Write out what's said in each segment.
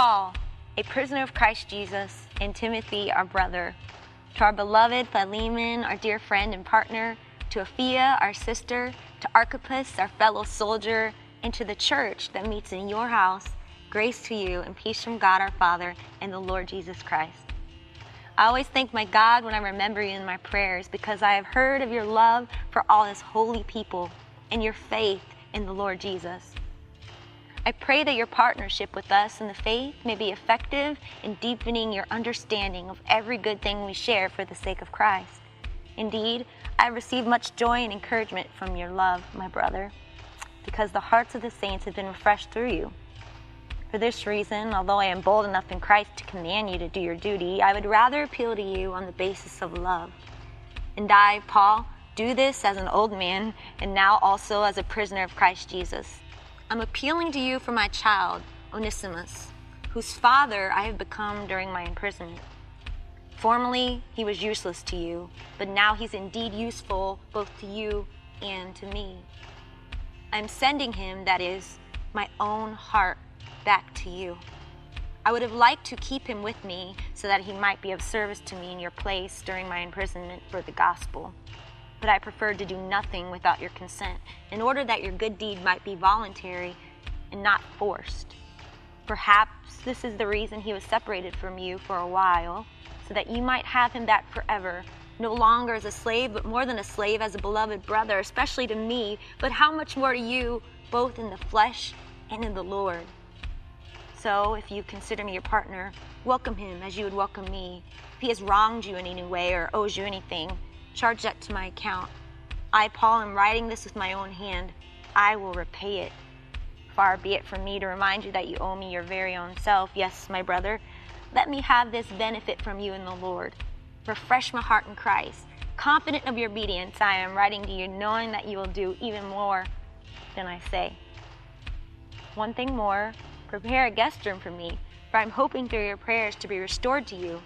Paul, a prisoner of Christ Jesus, and Timothy, our brother, to our beloved Philemon, our dear friend and partner, to Apphia, our sister, to Archippus, our fellow soldier, and to the church that meets in your house, grace to you and peace from God our Father and the Lord Jesus Christ. I always thank my God when I remember you in my prayers, because I have heard of your love for all his holy people and your faith in the Lord Jesus. I pray that your partnership with us in the faith may be effective in deepening your understanding of every good thing we share for the sake of Christ. Indeed, I receive much joy and encouragement from your love, my brother, because the hearts of the saints have been refreshed through you. For this reason, although I am bold enough in Christ to command you to do your duty, I would rather appeal to you on the basis of love. And I, Paul, do this as an old man, and now also as a prisoner of Christ Jesus. I'm appealing to you for my child, Onesimus, whose father I have become during my imprisonment. Formerly, he was useless to you, but now he's indeed useful both to you and to me. I'm sending him, that is, my own heart, back to you. I would have liked to keep him with me so that he might be of service to me in your place during my imprisonment for the gospel. But I preferred to do nothing without your consent, in order that your good deed might be voluntary and not forced. Perhaps this is the reason he was separated from you for a while, so that you might have him back forever, no longer as a slave, but more than a slave, as a beloved brother, especially to me, but how much more to you, both in the flesh and in the Lord. So, if you consider me your partner, welcome him as you would welcome me. If he has wronged you in any way or owes you anything, charge that to my account. I, Paul, am writing this with my own hand. I will repay it. Far be it from me to remind you that you owe me your very own self. Yes, my brother, let me have this benefit from you in the Lord. Refresh my heart in Christ. Confident of your obedience, I am writing to you, knowing that you will do even more than I say. One thing more. Prepare a guest room for me, for I am hoping through your prayers to be restored to you.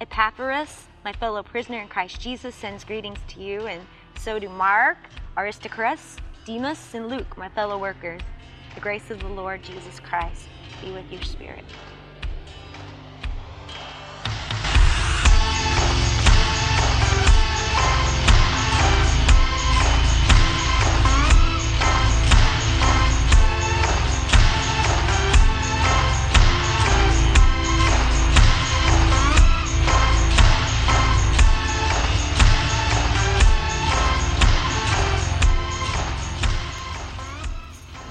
Epaphras, my fellow prisoner in Christ Jesus, sends greetings to you, and so do Mark, Aristarchus, Demas, and Luke, my fellow workers. The grace of the Lord Jesus Christ be with your spirit.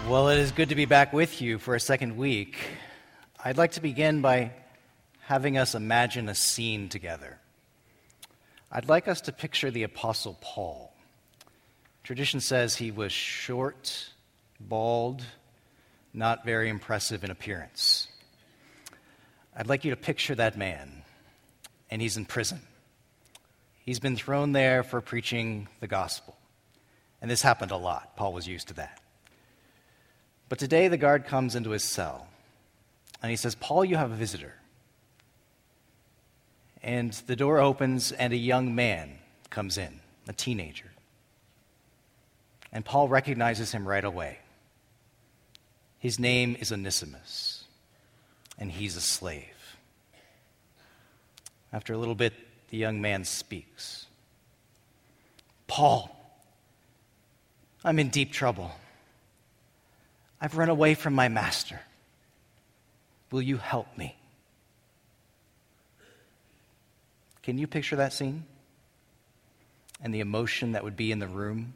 Well, it is good to be back with you for a second week. I'd like to begin by having us imagine a scene together. I'd like us to picture the Apostle Paul. Tradition says he was short, bald, not very impressive in appearance. I'd like you to picture that man, and he's in prison. He's been thrown there for preaching the gospel, and this happened a lot. Paul was used to that. But today the guard comes into his cell, and he says, "Paul, you have a visitor." And the door opens, and a young man comes in, a teenager. And Paul recognizes him right away. His name is Onesimus, and he's a slave. After a little bit, the young man speaks. "Paul, I'm in deep trouble. I've run away from my master. Will you help me?" Can you picture that scene? And the emotion that would be in the room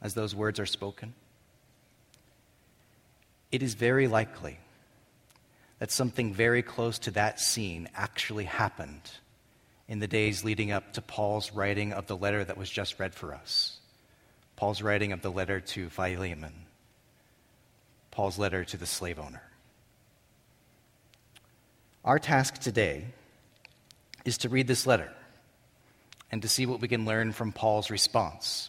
as those words are spoken? It is very likely that something very close to that scene actually happened in the days leading up to Paul's writing of the letter that was just read for us. Paul's writing of the letter to Philemon. Paul's letter to the slave owner. Our task today is to read this letter and to see what we can learn from Paul's response.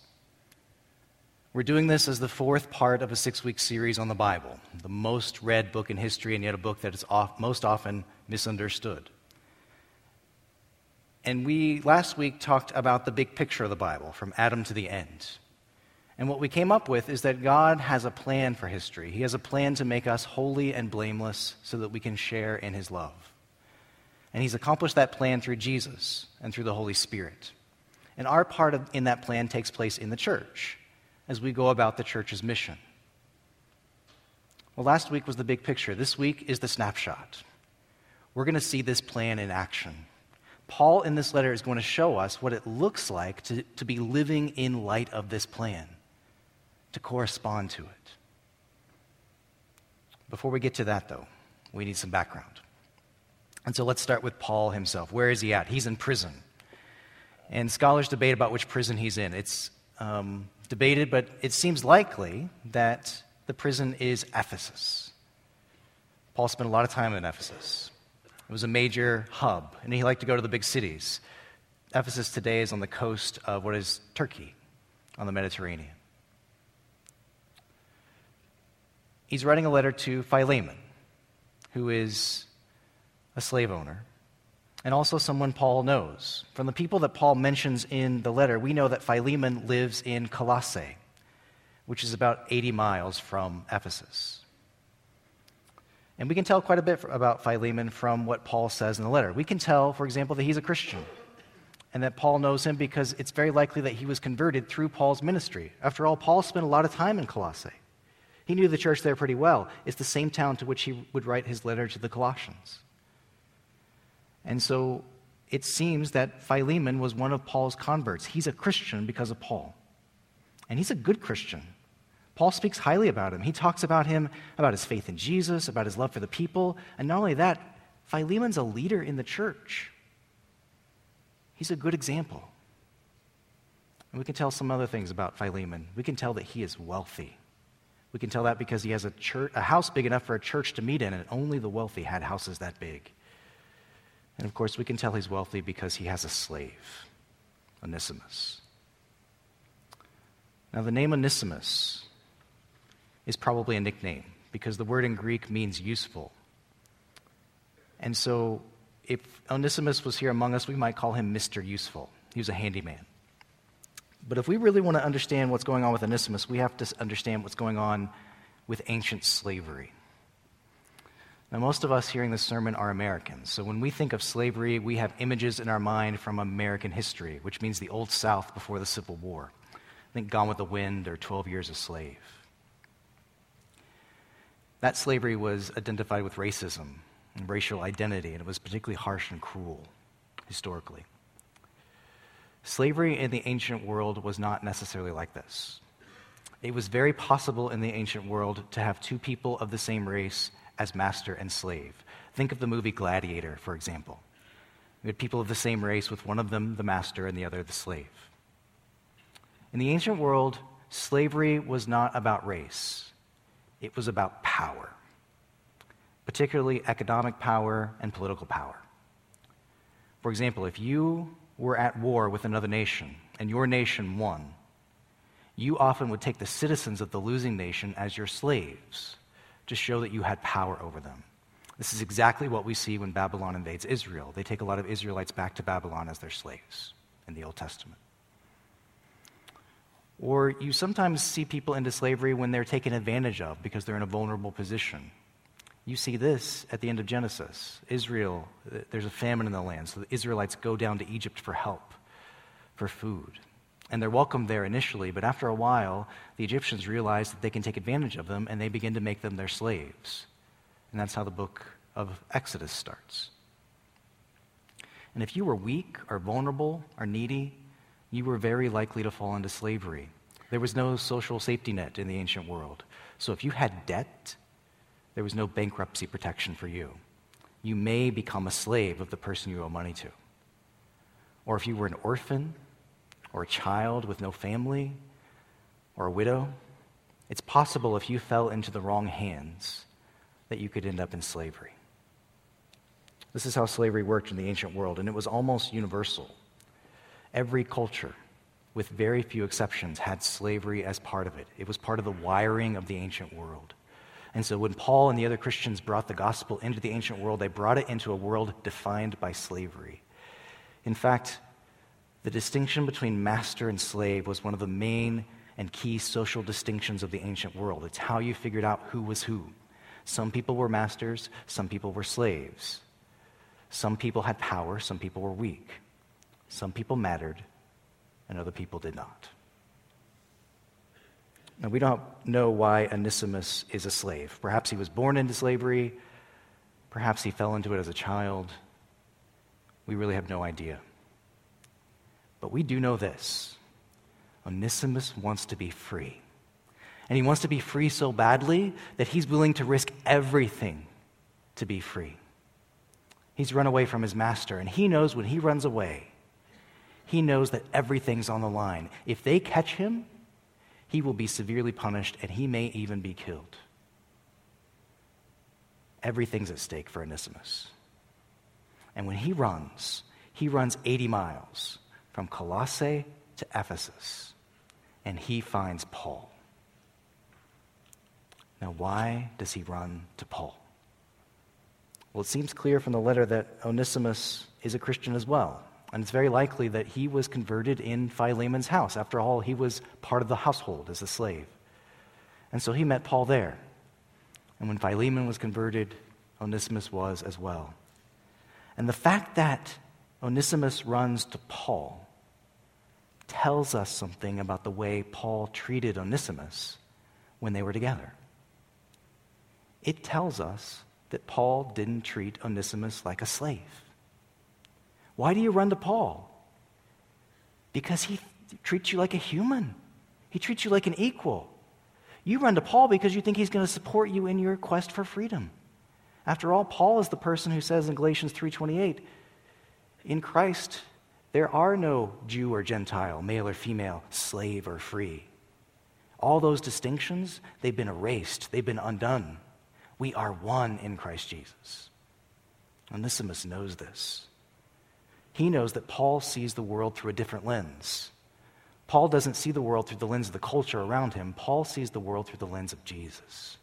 We're doing this as the fourth part of a 6-week series on the Bible, the most read book in history, and yet a book that is most often misunderstood. And we last week talked about the big picture of the Bible, from Adam to the end. And what we came up with is that God has a plan for history. He has a plan to make us holy and blameless so that we can share in his love. And he's accomplished that plan through Jesus and through the Holy Spirit. And our part in that plan takes place in the church as we go about the church's mission. Well, last week was the big picture. This week is the snapshot. We're going to see this plan in action. Paul in this letter is going to show us what it looks like to be living in light of this plan, to correspond to it. Before we get to that, though, we need some background. And so let's start with Paul himself. Where is he at? He's in prison. And scholars debate about which prison he's in. It's debated, but it seems likely that the prison is Ephesus. Paul spent a lot of time in Ephesus. It was a major hub, and he liked to go to the big cities. Ephesus today is on the coast of what is Turkey, on the Mediterranean. He's writing a letter to Philemon, who is a slave owner, and also someone Paul knows. From the people that Paul mentions in the letter, we know that Philemon lives in Colossae, which is about 80 miles from Ephesus. And we can tell quite a bit about Philemon from what Paul says in the letter. We can tell, for example, that he's a Christian and that Paul knows him because it's very likely that he was converted through Paul's ministry. After all, Paul spent a lot of time in Colossae. He knew the church there pretty well. It's the same town to which he would write his letter to the Colossians. And so it seems that Philemon was one of Paul's converts. He's a Christian because of Paul. And he's a good Christian. Paul speaks highly about him. He talks about him, about his faith in Jesus, about his love for the people. And not only that, Philemon's a leader in the church. He's a good example. And we can tell some other things about Philemon. We can tell that he is wealthy. We can tell that because he has a house big enough for a church to meet in, and only the wealthy had houses that big. And of course, we can tell he's wealthy because he has a slave, Onesimus. Now, the name Onesimus is probably a nickname because the word in Greek means useful. And so if Onesimus was here among us, we might call him Mr. Useful. He was a handyman. But if we really want to understand what's going on with Onesimus, we have to understand what's going on with ancient slavery. Now, most of us hearing this sermon are Americans, so when we think of slavery, we have images in our mind from American history, which means the Old South before the Civil War. I think Gone with the Wind or 12 Years a Slave. That slavery was identified with racism and racial identity, and it was particularly harsh and cruel historically. Slavery in the ancient world was not necessarily like this. It was very possible in the ancient world to have two people of the same race as master and slave. Think of the movie Gladiator, for example. We had people of the same race with one of them the master and the other the slave. In the ancient world, slavery was not about race. It was about power, particularly economic power and political power. For example, if you were at war with another nation and your nation won, you often would take the citizens of the losing nation as your slaves to show that you had power over them. This is exactly what we see when Babylon invades Israel. They take a lot of Israelites back to Babylon as their slaves in the Old Testament. Or you sometimes see people into slavery when they're taken advantage of because they're in a vulnerable position. You see this at the end of Genesis. Israel, there's a famine in the land, so the Israelites go down to Egypt for help, for food. And they're welcomed there initially, but after a while, the Egyptians realize that they can take advantage of them, and they begin to make them their slaves. And that's how the book of Exodus starts. And if you were weak or vulnerable or needy, you were very likely to fall into slavery. There was no social safety net in the ancient world. So if you had debt, there was no bankruptcy protection for you. You may become a slave of the person you owe money to. Or if you were an orphan, or a child with no family, or a widow, it's possible if you fell into the wrong hands that you could end up in slavery. This is how slavery worked in the ancient world, and it was almost universal. Every culture, with very few exceptions, had slavery as part of it. It was part of the wiring of the ancient world. And so when Paul and the other Christians brought the gospel into the ancient world, they brought it into a world defined by slavery. In fact, the distinction between master and slave was one of the main and key social distinctions of the ancient world. It's how you figured out who was who. Some people were masters, some people were slaves. Some people had power, some people were weak. Some people mattered, and other people did not. Now, we don't know why Onesimus is a slave. Perhaps he was born into slavery. Perhaps he fell into it as a child. We really have no idea. But we do know this. Onesimus wants to be free. And he wants to be free so badly that he's willing to risk everything to be free. He's run away from his master, and he knows when he runs away, he knows that everything's on the line. If they catch him, he will be severely punished, and he may even be killed. Everything's at stake for Onesimus. And when he runs 80 miles from Colossae to Ephesus, and he finds Paul. Now, why does he run to Paul? Well, it seems clear from the letter that Onesimus is a Christian as well. And it's very likely that he was converted in Philemon's house. After all, he was part of the household as a slave. And so he met Paul there. And when Philemon was converted, Onesimus was as well. And the fact that Onesimus runs to Paul tells us something about the way Paul treated Onesimus when they were together. It tells us that Paul didn't treat Onesimus like a slave. Why do you run to Paul? Because he treats you like a human. He treats you like an equal. You run to Paul because you think he's going to support you in your quest for freedom. After all, Paul is the person who says in Galatians 3:28, in Christ there are no Jew or Gentile, male or female, slave or free. All those distinctions, they've been erased. They've been undone. We are one in Christ Jesus. Onesimus knows this. He knows that Paul sees the world through a different lens. Paul doesn't see the world through the lens of the culture around him. Paul sees the world through the lens of Jesus.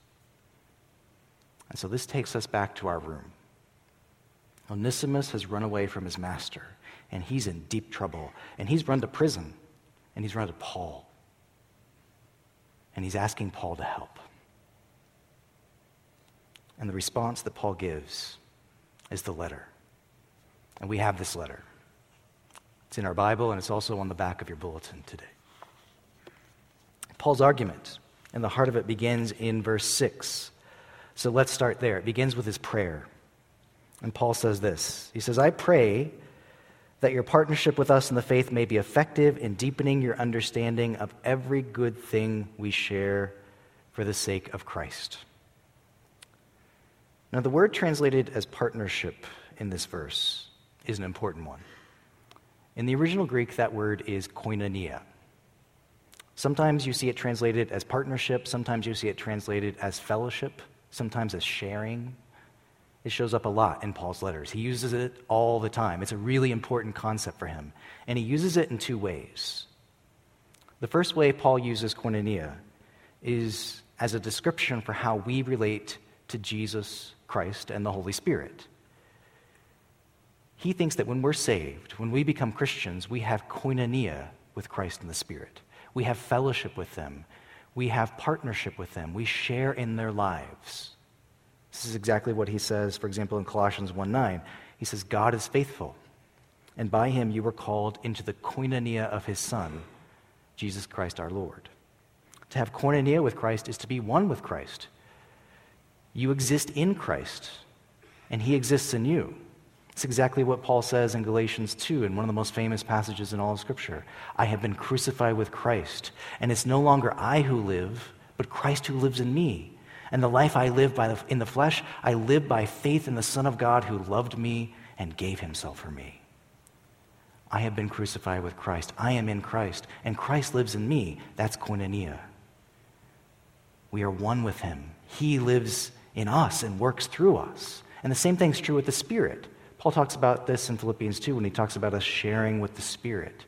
And so this takes us back to our room. Onesimus has run away from his master, and he's in deep trouble, and he's run to prison, and he's run to Paul. And he's asking Paul to help. And the response that Paul gives is the letter. And we have this letter. It's in our Bible, and it's also on the back of your bulletin today. Paul's argument, and the heart of it begins in verse 6. So let's start there. It begins with his prayer. And Paul says this. He says, I pray that your partnership with us in the faith may be effective in deepening your understanding of every good thing we share for the sake of Christ. Now, the word translated as partnership in this verse is an important one. In the original Greek, that word is koinonia. Sometimes you see it translated as partnership. Sometimes you see it translated as fellowship. Sometimes as sharing. It shows up a lot in Paul's letters. He uses it all the time. It's a really important concept for him. And he uses it in two ways. The first way Paul uses koinonia is as a description for how we relate to Jesus Christ and the Holy Spirit. He thinks that when we're saved, when we become Christians, we have koinonia with Christ and the Spirit. We have fellowship with them. We have partnership with them. We share in their lives. This is exactly what he says, for example, in Colossians 1:9. He says, God is faithful, and by him you were called into the koinonia of his Son, Jesus Christ our Lord. To have koinonia with Christ is to be one with Christ. You exist in Christ, and he exists in you. It's exactly what Paul says in Galatians 2, in one of the most famous passages in all of Scripture. I have been crucified with Christ, and it's no longer I who live, but Christ who lives in me. And the life I live in the flesh, I live by faith in the Son of God who loved me and gave himself for me. I have been crucified with Christ. I am in Christ, and Christ lives in me. That's koinonia. We are one with him. He lives in us and works through us. And the same thing's true with the Spirit. Paul talks about this in Philippians 2 when he talks about us sharing with the Spirit.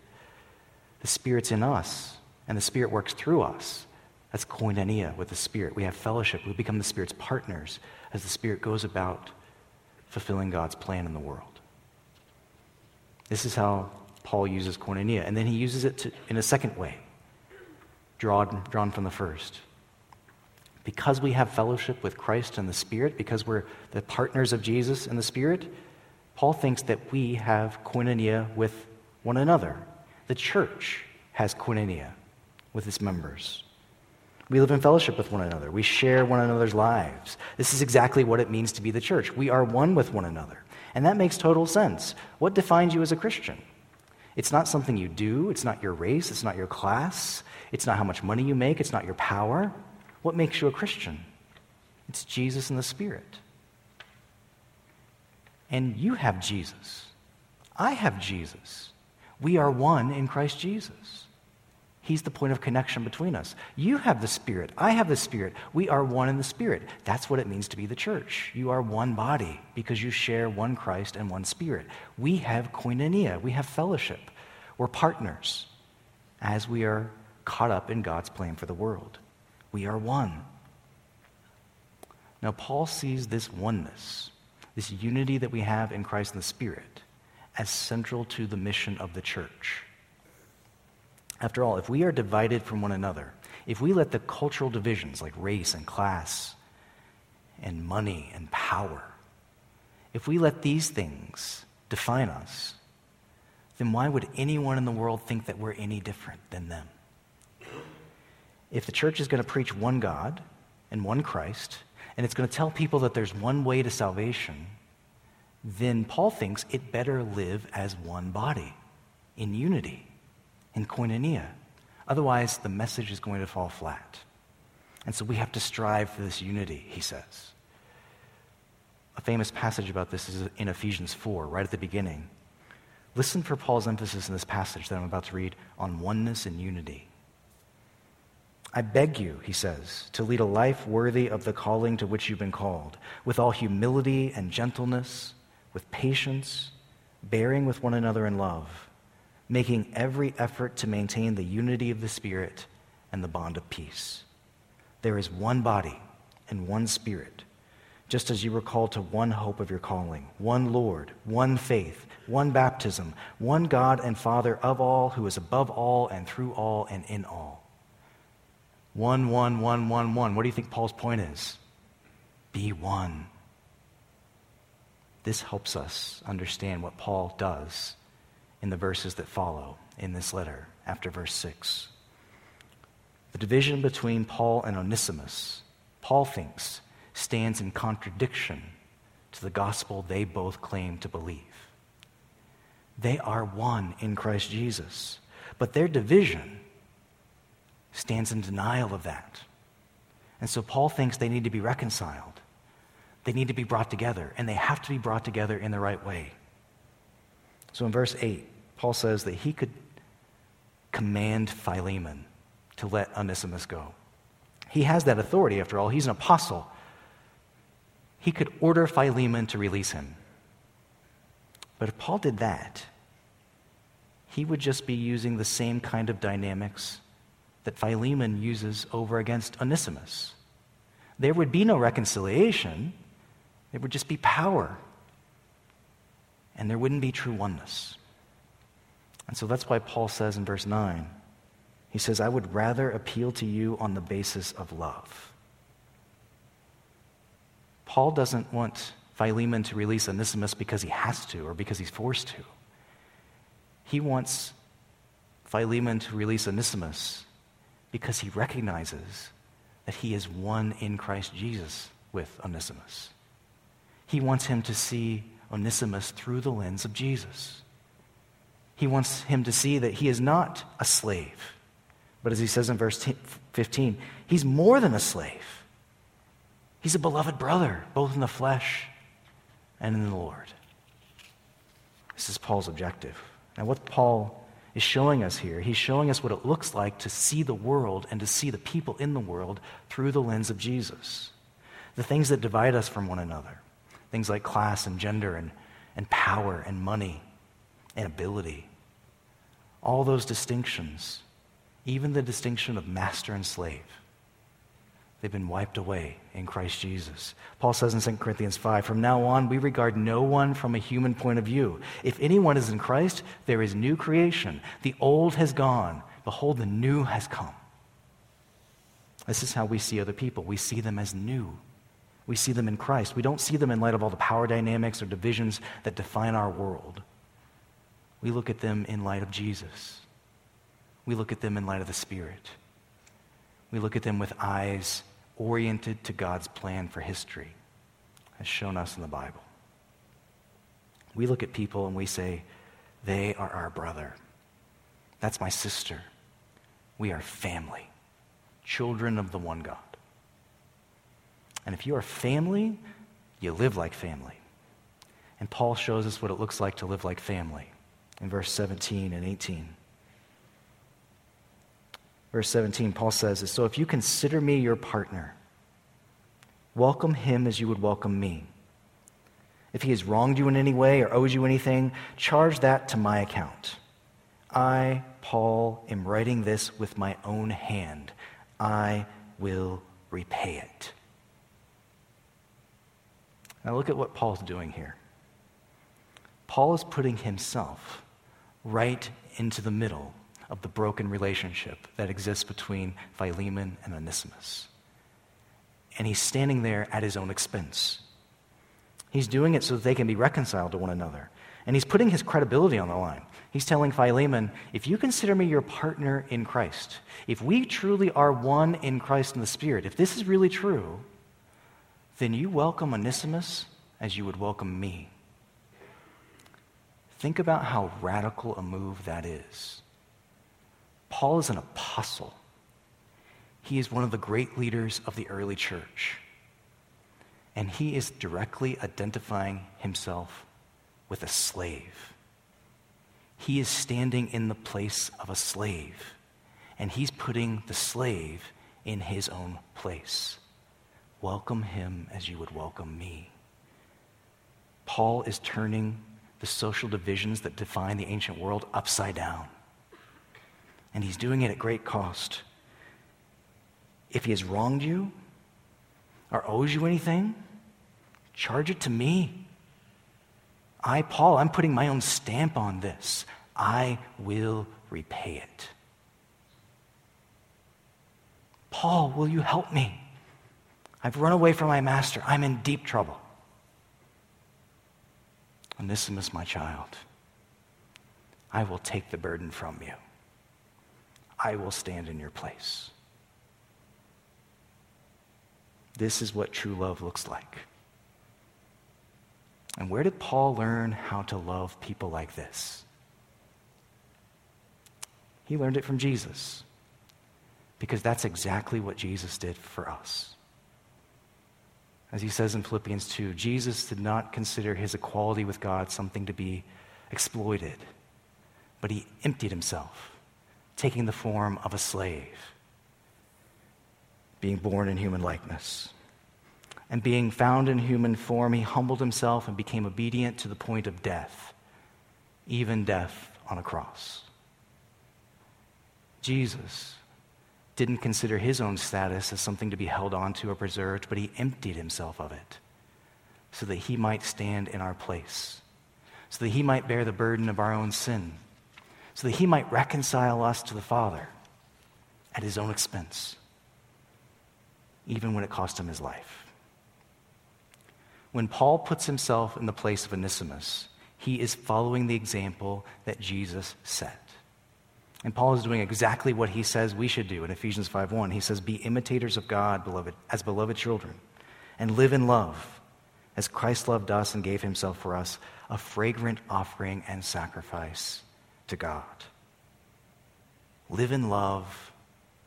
The Spirit's in us, and the Spirit works through us. That's koinonia with the Spirit. We have fellowship. We become the Spirit's partners as the Spirit goes about fulfilling God's plan in the world. This is how Paul uses koinonia, and then he uses it in a second way, drawn from the first. Because we have fellowship with Christ and the Spirit, because we're the partners of Jesus and the Spirit, Paul thinks that we have koinonia with one another. The church has koinonia with its members. We live in fellowship with one another. We share one another's lives. This is exactly what it means to be the church. We are one with one another. And that makes total sense. What defines you as a Christian? It's not something you do. It's not your race. It's not your class. It's not how much money you make. It's not your power. What makes you a Christian? It's Jesus and the Spirit. And you have Jesus. I have Jesus. We are one in Christ Jesus. He's the point of connection between us. You have the Spirit. I have the Spirit. We are one in the Spirit. That's what it means to be the church. You are one body because you share one Christ and one Spirit. We have koinonia. We have fellowship. We're partners as we are caught up in God's plan for the world. We are one. Now, Paul sees this oneness, this unity that we have in Christ and the Spirit, as central to the mission of the church. After all, if we are divided from one another, if we let the cultural divisions like race and class and money and power, if we let these things define us, then why would anyone in the world think that we're any different than them? If the church is going to preach one God and one Christ, and it's going to tell people that there's one way to salvation, then Paul thinks it better live as one body, in unity, in koinonia. Otherwise, the message is going to fall flat. And so we have to strive for this unity, he says. A famous passage about this is in Ephesians 4, right at the beginning. Listen for Paul's emphasis in this passage that I'm about to read on oneness and unity. I beg you, he says, to lead a life worthy of the calling to which you've been called, with all humility and gentleness, with patience, bearing with one another in love, making every effort to maintain the unity of the Spirit and the bond of peace. There is one body and one Spirit, just as you were called to one hope of your calling, one Lord, one faith, one baptism, one God and Father of all, who is above all and through all and in all. One. What do you think Paul's point is? Be one. This helps us understand what Paul does in the verses that follow in this letter after verse 6. The division between Paul and Onesimus, Paul thinks, stands in contradiction to the gospel they both claim to believe. They are one in Christ Jesus, but their division stands in denial of that. And so Paul thinks they need to be reconciled. They need to be brought together, and they have to be brought together in the right way. So in verse 8, Paul says that he could command Philemon to let Onesimus go. He has that authority, after all. He's an apostle. He could order Philemon to release him. But if Paul did that, he would just be using the same kind of dynamics that Philemon uses over against Onesimus. There would be no reconciliation. There would just be power. And there wouldn't be true oneness. And so that's why Paul says in verse 9, he says, I would rather appeal to you on the basis of love. Paul doesn't want Philemon to release Onesimus because he has to or because he's forced to. He wants Philemon to release Onesimus because he recognizes that he is one in Christ Jesus with Onesimus. He wants him to see Onesimus through the lens of Jesus. He wants him to see that he is not a slave, but as he says in verse 15, he's more than a slave. He's a beloved brother, both in the flesh and in the Lord. This is Paul's objective. And what Paul is showing us here, he's showing us what it looks like to see the world and to see the people in the world through the lens of Jesus. The things that divide us from one another, things like class and gender and power and money and ability, all those distinctions, even the distinction of master and slave, they've been wiped away in Christ Jesus. Paul says in 2 Corinthians 5, from now on we regard no one from a human point of view. If anyone is in Christ, there is new creation. The old has gone. Behold, the new has come. This is how we see other people. We see them as new. We see them in Christ. We don't see them in light of all the power dynamics or divisions that define our world. We look at them in light of Jesus. We look at them in light of the Spirit. We look at them with eyes oriented to God's plan for history, as shown us in the Bible. We look at people and we say, they are our brother. That's my sister. We are family, children of the one God. And if you are family, you live like family. And Paul shows us what it looks like to live like family in verse 17 and 18. Verse 17, Paul says, so if you consider me your partner, welcome him as you would welcome me. If he has wronged you in any way or owes you anything, charge that to my account. I, Paul, am writing this with my own hand. I will repay it. Now look at what Paul's doing here. Paul is putting himself right into the middle of the broken relationship that exists between Philemon and Onesimus. And he's standing there at his own expense. He's doing it so that they can be reconciled to one another. And he's putting his credibility on the line. He's telling Philemon, if you consider me your partner in Christ, if we truly are one in Christ and the Spirit, if this is really true, then you welcome Onesimus as you would welcome me. Think about how radical a move that is. Paul is an apostle. He is one of the great leaders of the early church. And he is directly identifying himself with a slave. He is standing in the place of a slave, and he's putting the slave in his own place. Welcome him as you would welcome me. Paul is turning the social divisions that define the ancient world upside down. And he's doing it at great cost. If he has wronged you or owes you anything, charge it to me. I, Paul, I'm putting my own stamp on this. I will repay it. Paul, will you help me? I've run away from my master. I'm in deep trouble. Onesimus, my child, I will take the burden from you. I will stand in your place. This is what true love looks like. And where did Paul learn how to love people like this? He learned it from Jesus, because that's exactly what Jesus did for us. As he says in Philippians 2, Jesus did not consider his equality with God something to be exploited, but he emptied himself, taking the form of a slave, being born in human likeness. And being found in human form, he humbled himself and became obedient to the point of death, even death on a cross. Jesus didn't consider his own status as something to be held onto or preserved, but he emptied himself of it so that he might stand in our place, so that he might bear the burden of our own sin, so that he might reconcile us to the Father at his own expense, even when it cost him his life. When Paul puts himself in the place of Onesimus, he is following the example that Jesus set. And Paul is doing exactly what he says we should do in Ephesians 5:1. He says, be imitators of God, beloved, as beloved children, and live in love as Christ loved us and gave himself for us, a fragrant offering and sacrifice to God. Live in love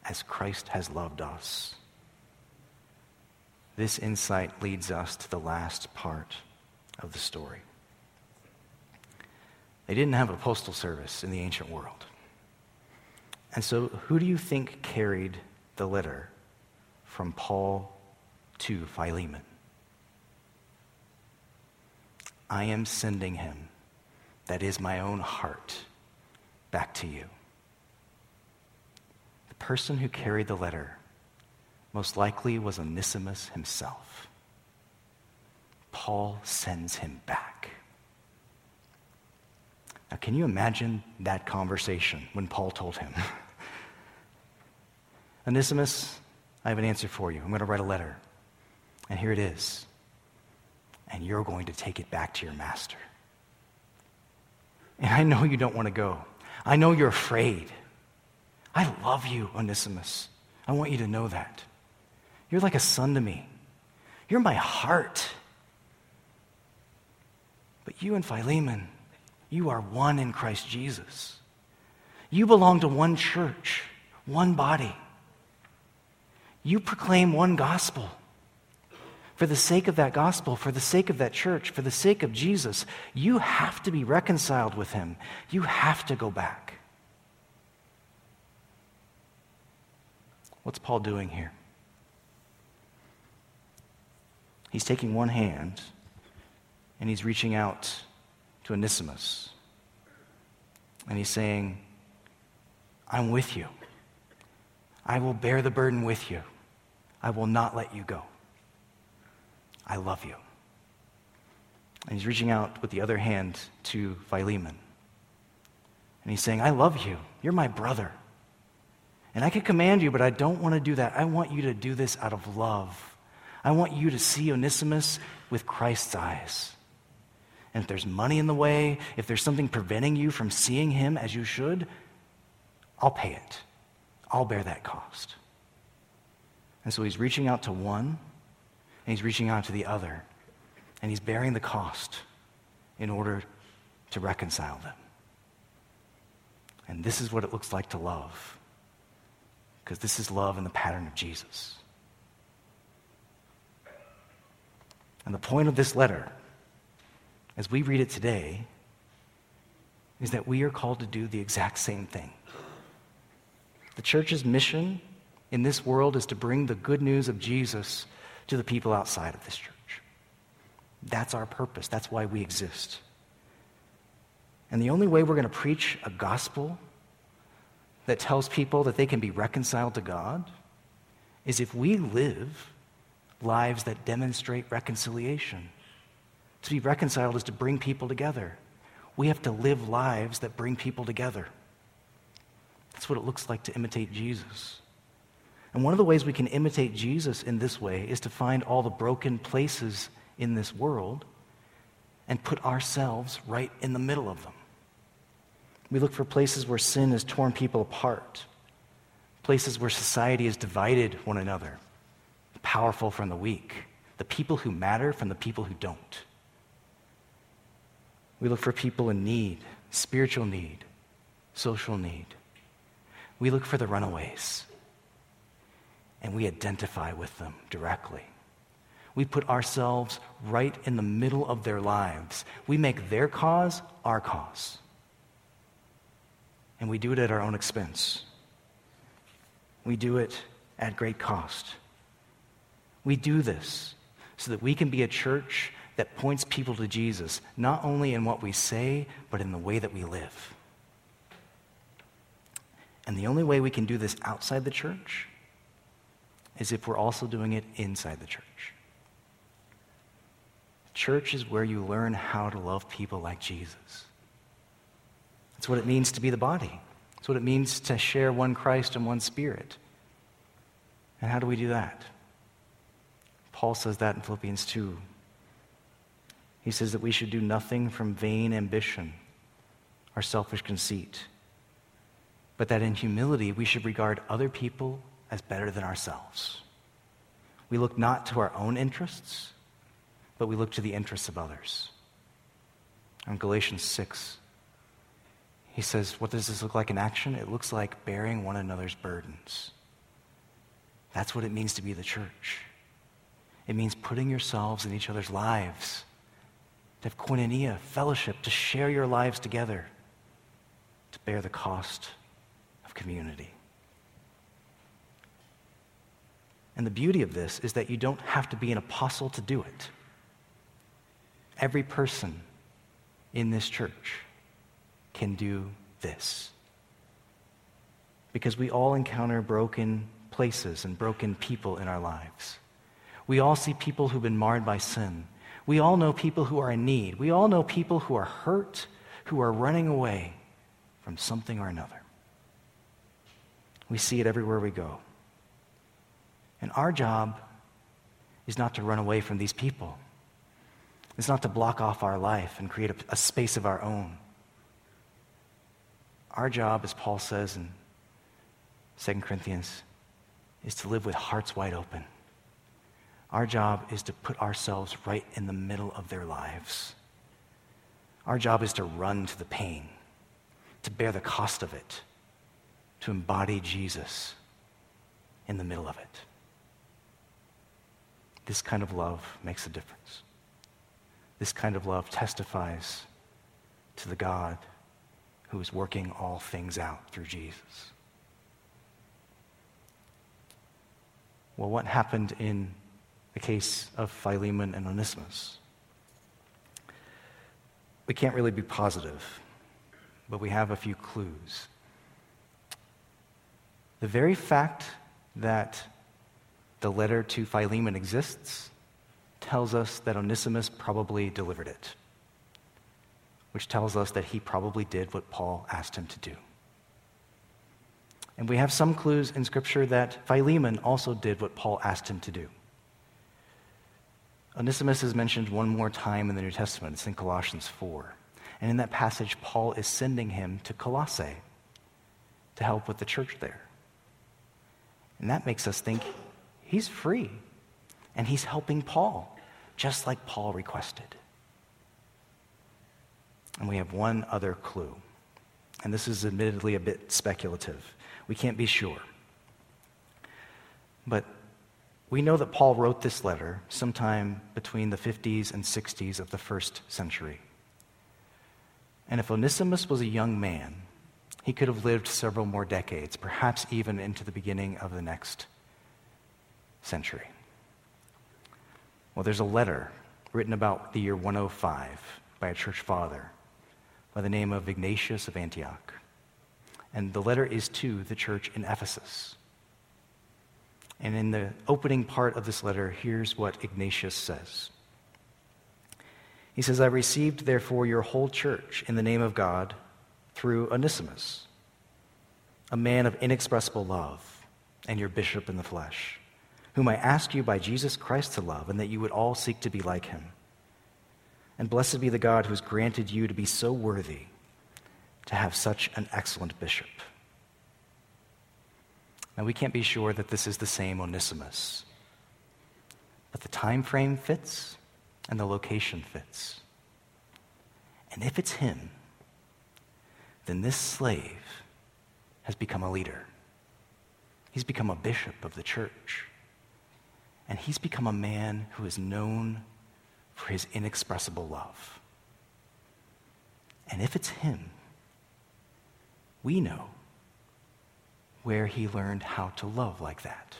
as Christ has loved us. This insight leads us to the last part of the story. They didn't have a postal service in the ancient world. And so who do you think carried the letter from Paul to Philemon? I am sending him, that is my own heart, back to you. The person who carried the letter most likely was Onesimus himself. Paul sends him back. Now, can you imagine that conversation when Paul told him, Onesimus, I have an answer for you. I'm going to write a letter. And here it is. And you're going to take it back to your master. And I know you don't want to go. I know you're afraid. I love you, Onesimus. I want you to know that. You're like a son to me. You're my heart. But you and Philemon, you are one in Christ Jesus. You belong to one church, one body. You proclaim one gospel. For the sake of that gospel, for the sake of that church, for the sake of Jesus, you have to be reconciled with him. You have to go back. What's Paul doing here? He's taking one hand and he's reaching out to Onesimus. And he's saying, I'm with you. I will bear the burden with you. I will not let you go. I love you. And he's reaching out with the other hand to Philemon. And he's saying, I love you. You're my brother. And I could command you, but I don't want to do that. I want you to do this out of love. I want you to see Onesimus with Christ's eyes. And if there's money in the way, if there's something preventing you from seeing him as you should, I'll pay it. I'll bear that cost. And so he's reaching out to one, and he's reaching out to the other, and he's bearing the cost in order to reconcile them. And this is what it looks like to love, because this is love in the pattern of Jesus. And the point of this letter, as we read it today, is that we are called to do the exact same thing. The church's mission in this world is to bring the good news of Jesus to the people outside of this church. That's our purpose. That's why we exist. And the only way we're going to preach a gospel that tells people that they can be reconciled to God is if we live lives that demonstrate reconciliation. To be reconciled is to bring people together. We have to live lives that bring people together. That's what it looks like to imitate Jesus. And one of the ways we can imitate Jesus in this way is to find all the broken places in this world and put ourselves right in the middle of them. We look for places where sin has torn people apart, places where society has divided one another, the powerful from the weak, the people who matter from the people who don't. We look for people in need, spiritual need, social need. We look for the runaways. And we identify with them directly. We put ourselves right in the middle of their lives. We make their cause our cause. And we do it at our own expense. We do it at great cost. We do this so that we can be a church that points people to Jesus, not only in what we say, but in the way that we live. And the only way we can do this outside the church as if we're also doing it inside the church. Church is where you learn how to love people like Jesus. That's what it means to be the body. That's what it means to share one Christ and one Spirit. And how do we do that? Paul says that in Philippians 2. He says that we should do nothing from vain ambition or selfish conceit, but that in humility we should regard other people as better than ourselves. We look not to our own interests, but we look to the interests of others. In Galatians 6, he says, what does this look like in action? It looks like bearing one another's burdens. That's what it means to be the church. It means putting yourselves in each other's lives, to have koinonia, fellowship, to share your lives together, to bear the cost of community. And the beauty of this is that you don't have to be an apostle to do it. Every person in this church can do this. Because we all encounter broken places and broken people in our lives. We all see people who've been marred by sin. We all know people who are in need. We all know people who are hurt, who are running away from something or another. We see it everywhere we go. And our job is not to run away from these people. It's not to block off our life and create a space of our own. Our job, as Paul says in 2 Corinthians, is to live with hearts wide open. Our job is to put ourselves right in the middle of their lives. Our job is to run to the pain, to bear the cost of it, to embody Jesus in the middle of it. This kind of love makes a difference. This kind of love testifies to the God who is working all things out through Jesus. Well, what happened in the case of Philemon and Onesimus? We can't really be positive, but we have a few clues. The very fact that the letter to Philemon exists tells us that Onesimus probably delivered it, which tells us that he probably did what Paul asked him to do. And we have some clues in Scripture that Philemon also did what Paul asked him to do. Onesimus is mentioned one more time in the New Testament. It's in Colossians 4. And in that passage, Paul is sending him to Colossae to help with the church there. And that makes us think he's free, and he's helping Paul, just like Paul requested. And we have one other clue, and this is admittedly a bit speculative. We can't be sure. But we know that Paul wrote this letter sometime between the 50s and 60s of the first century. And if Onesimus was a young man, he could have lived several more decades, perhaps even into the beginning of the next century. Well, there's a letter written about the year 105 by a church father by the name of Ignatius of Antioch. And the letter is to the church in Ephesus. And in the opening part of this letter, here's what Ignatius says. He says, "I received, therefore, your whole church in the name of God through Onesimus, a man of inexpressible love, and your bishop in the flesh, whom I ask you by Jesus Christ to love, and that you would all seek to be like him. And blessed be the God who has granted you to be so worthy to have such an excellent bishop." Now, we can't be sure that this is the same Onesimus, but the time frame fits and the location fits. And if it's him, then this slave has become a leader. He's become a bishop of the church, and he's become a man who is known for his inexpressible love. And if it's him, we know where he learned how to love like that.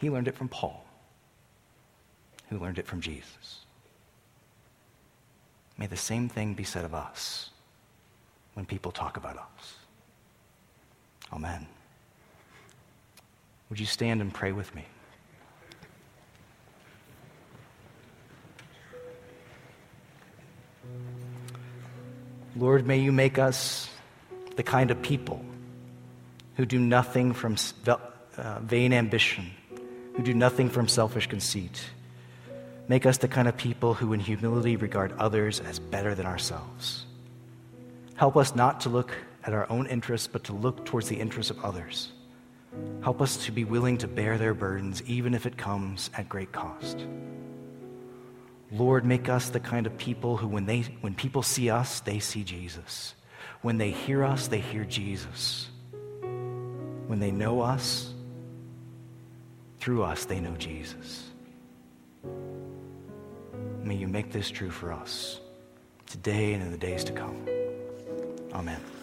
He learned it from Paul, who learned it from Jesus. May the same thing be said of us when people talk about us. Amen. Would you stand and pray with me? Lord, may you make us the kind of people who do nothing from vain ambition, who do nothing from selfish conceit. Make us the kind of people who in humility regard others as better than ourselves. Help us not to look at our own interests, but to look towards the interests of others. Help us to be willing to bear their burdens, even if it comes at great cost. Lord, make us the kind of people who when people see us, they see Jesus. When they hear us, they hear Jesus. When they know us, through us, they know Jesus. May you make this true for us today and in the days to come. Amen.